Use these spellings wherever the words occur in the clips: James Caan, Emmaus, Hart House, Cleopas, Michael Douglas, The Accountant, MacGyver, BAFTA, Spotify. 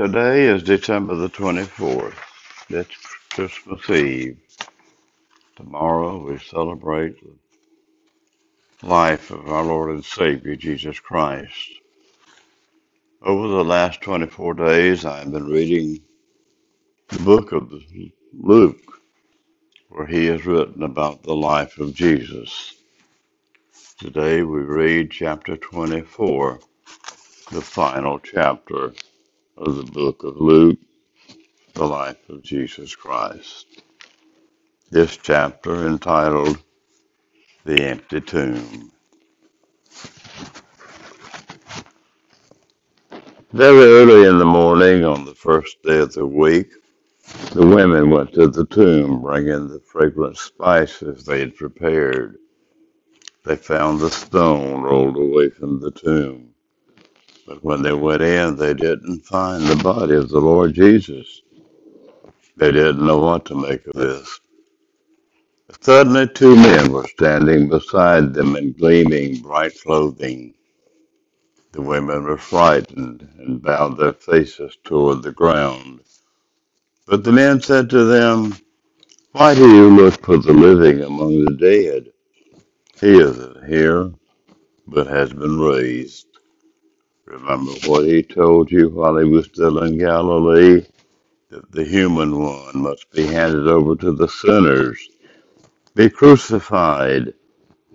Today is December the 24th. That's Christmas Eve. Tomorrow we celebrate the life of our Lord and Savior, Jesus Christ. Over the last 24 days, I've been reading the book of Luke, where he has written about the life of Jesus. Today we read chapter 24, the final chapter of the book of Luke, the life of Jesus Christ. This chapter entitled, The Empty Tomb. Very early in the morning, on the first day of the week, the women went to the tomb, bringing the fragrant spices they had prepared. They found the stone rolled away from the tomb. But when they went in, they didn't find the body of the Lord Jesus. They didn't know what to make of this. Suddenly, two men were standing beside them in gleaming bright clothing. The women were frightened and bowed their faces toward the ground. But the men said to them, "Why do you look for the living among the dead? He isn't here, but has been raised. Remember what he told you while he was still in Galilee, that the human one must be handed over to the sinners, be crucified,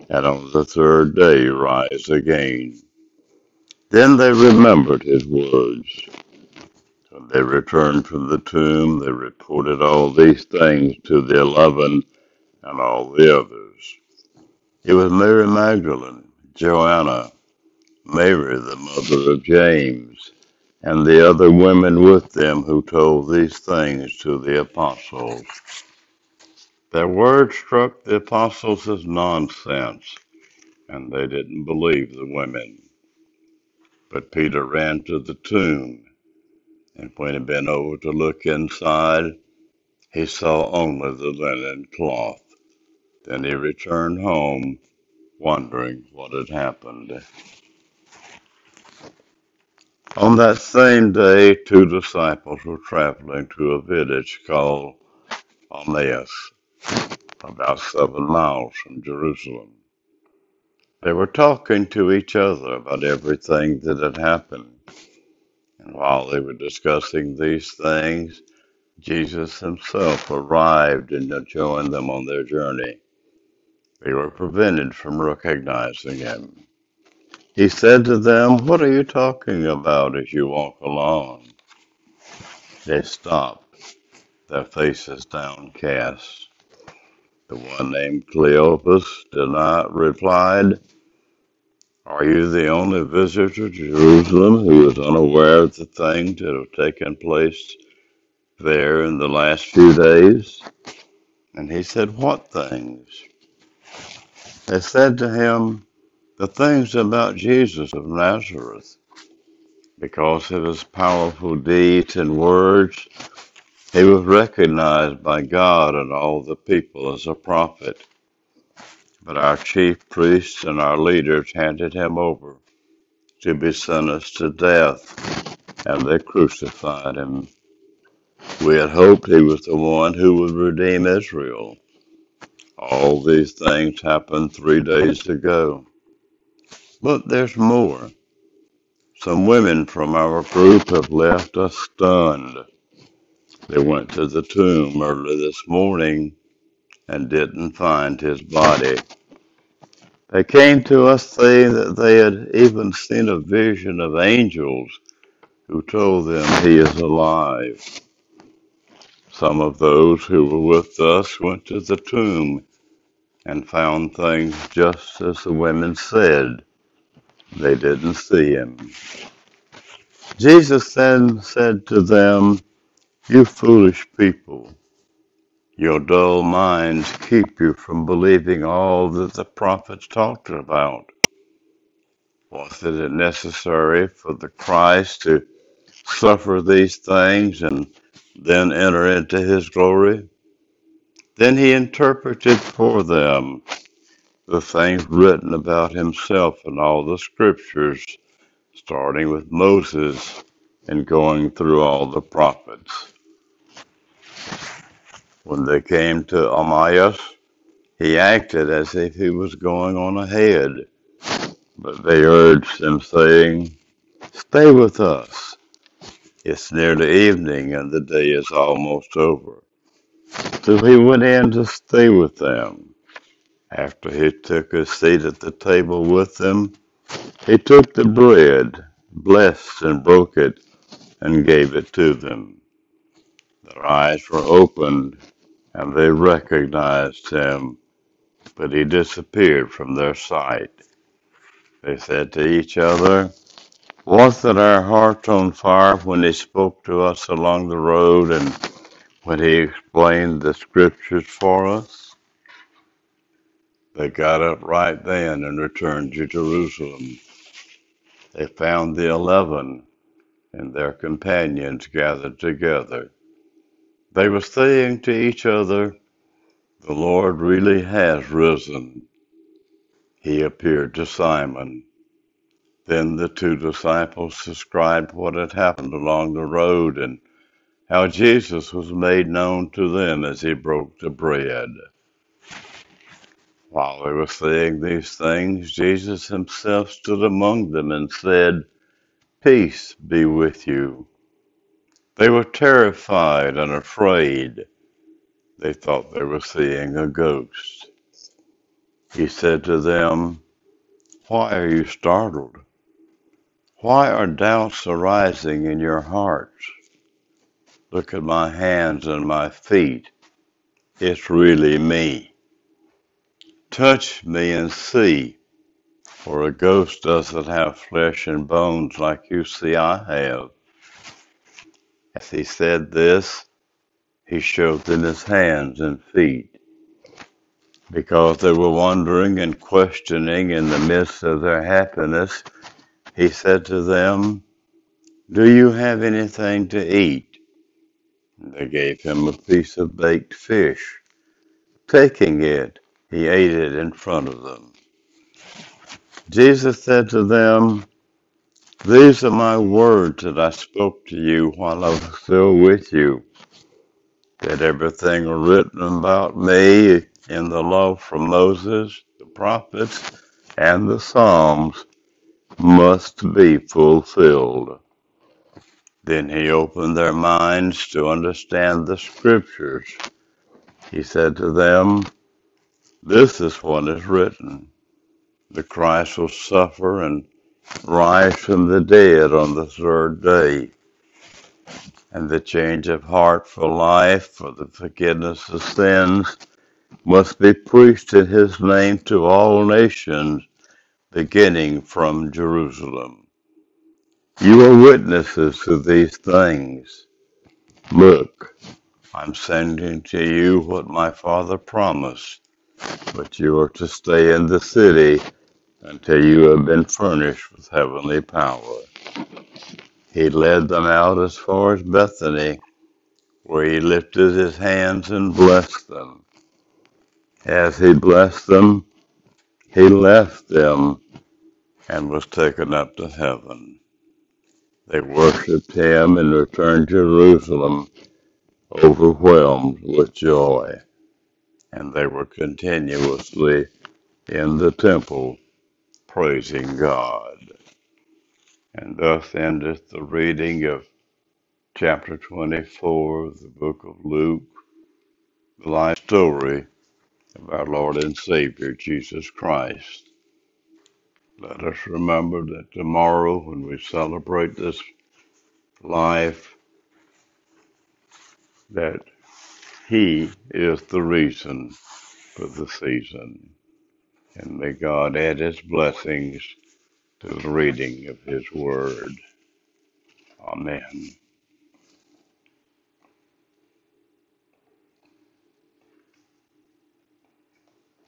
and on the third day rise again." Then they remembered his words. When they returned from the tomb, they reported all these things to the 11 and all the others. It was Mary Magdalene, Joanna, Mary, the mother of James, and the other women with them who told these things to the apostles. Their words struck the apostles as nonsense, and they didn't believe the women. But Peter ran to the tomb, and when he bent over to look inside, he saw only the linen cloth. Then he returned home, wondering what had happened. On that same day, two disciples were traveling to a village called Emmaus, about 7 miles from Jerusalem. They were talking to each other about everything that had happened. And while they were discussing these things, Jesus himself arrived and joined them on their journey. They were prevented from recognizing him. He said to them, "What are you talking about as you walk along?" They stopped, their faces downcast. The one named Cleopas replied, "Are you the only visitor to Jerusalem who is unaware of the things that have taken place there in the last few days?" And he said, "What things?" They said to him, "The things about Jesus of Nazareth. Because of his powerful deeds and words, he was recognized by God and all the people as a prophet. But our chief priests and our leaders handed him over to be sentenced to death, and they crucified him. We had hoped he was the one who would redeem Israel. All these things happened 3 days ago. But there's more. Some women from our group have left us stunned. They went to the tomb early this morning and didn't find his body. They came to us saying that they had even seen a vision of angels who told them he is alive. Some of those who were with us went to the tomb and found things just as the women said. They didn't see him." Jesus then said to them, "You foolish people, your dull minds keep you from believing all that the prophets talked about. Was it necessary for the Christ to suffer these things and then enter into his glory?" Then he interpreted for them the things written about himself in all the scriptures, starting with Moses and going through all the prophets. When they came to Emmaus, he acted as if he was going on ahead, but they urged him, saying, "Stay with us. It's near the evening, and the day is almost over." So he went in to stay with them. After he took his seat at the table with them, he took the bread, blessed and broke it, and gave it to them. Their eyes were opened, and they recognized him, but he disappeared from their sight. They said to each other, "Wasn't our hearts on fire when he spoke to us along the road and when he explained the scriptures for us?" They got up right then and returned to Jerusalem. They found the 11 and their companions gathered together. They were saying to each other, "The Lord really has risen." He appeared to Simon. Then the two disciples described what had happened along the road and how Jesus was made known to them as he broke the bread. While they were saying these things, Jesus himself stood among them and said, "Peace be with you." They were terrified and afraid. They thought they were seeing a ghost. He said to them, "Why are you startled? Why are doubts arising in your hearts? Look at my hands and my feet. It's really me. Touch me and see, for a ghost doesn't have flesh and bones like you see I have." As he said this, he showed them his hands and feet. Because they were wondering and questioning in the midst of their happiness, he said to them, "Do you have anything to eat?" They gave him a piece of baked fish. Taking it, he ate it in front of them. Jesus said to them, "These are my words that I spoke to you while I was still with you, that everything written about me in the law from Moses, the prophets, and the Psalms must be fulfilled." Then he opened their minds to understand the scriptures. He said to them, "This is what is written. The Christ will suffer and rise from the dead on the third day, and the change of heart for life, for the forgiveness of sins, must be preached in his name to all nations, beginning from Jerusalem. You are witnesses to these things. Look, I'm sending to you what my Father promised, but you are to stay in the city until you have been furnished with heavenly power." He led them out as far as Bethany, where he lifted his hands and blessed them. As he blessed them, he left them and was taken up to heaven. They worshipped him and returned to Jerusalem, overwhelmed with joy. And they were continuously in the temple, praising God. And thus endeth the reading of chapter 24 of the book of Luke, the life story of our Lord and Savior, Jesus Christ. Let us remember that tomorrow, when we celebrate this life, that he is the reason for the season. And may God add his blessings to the reading of his word. Amen.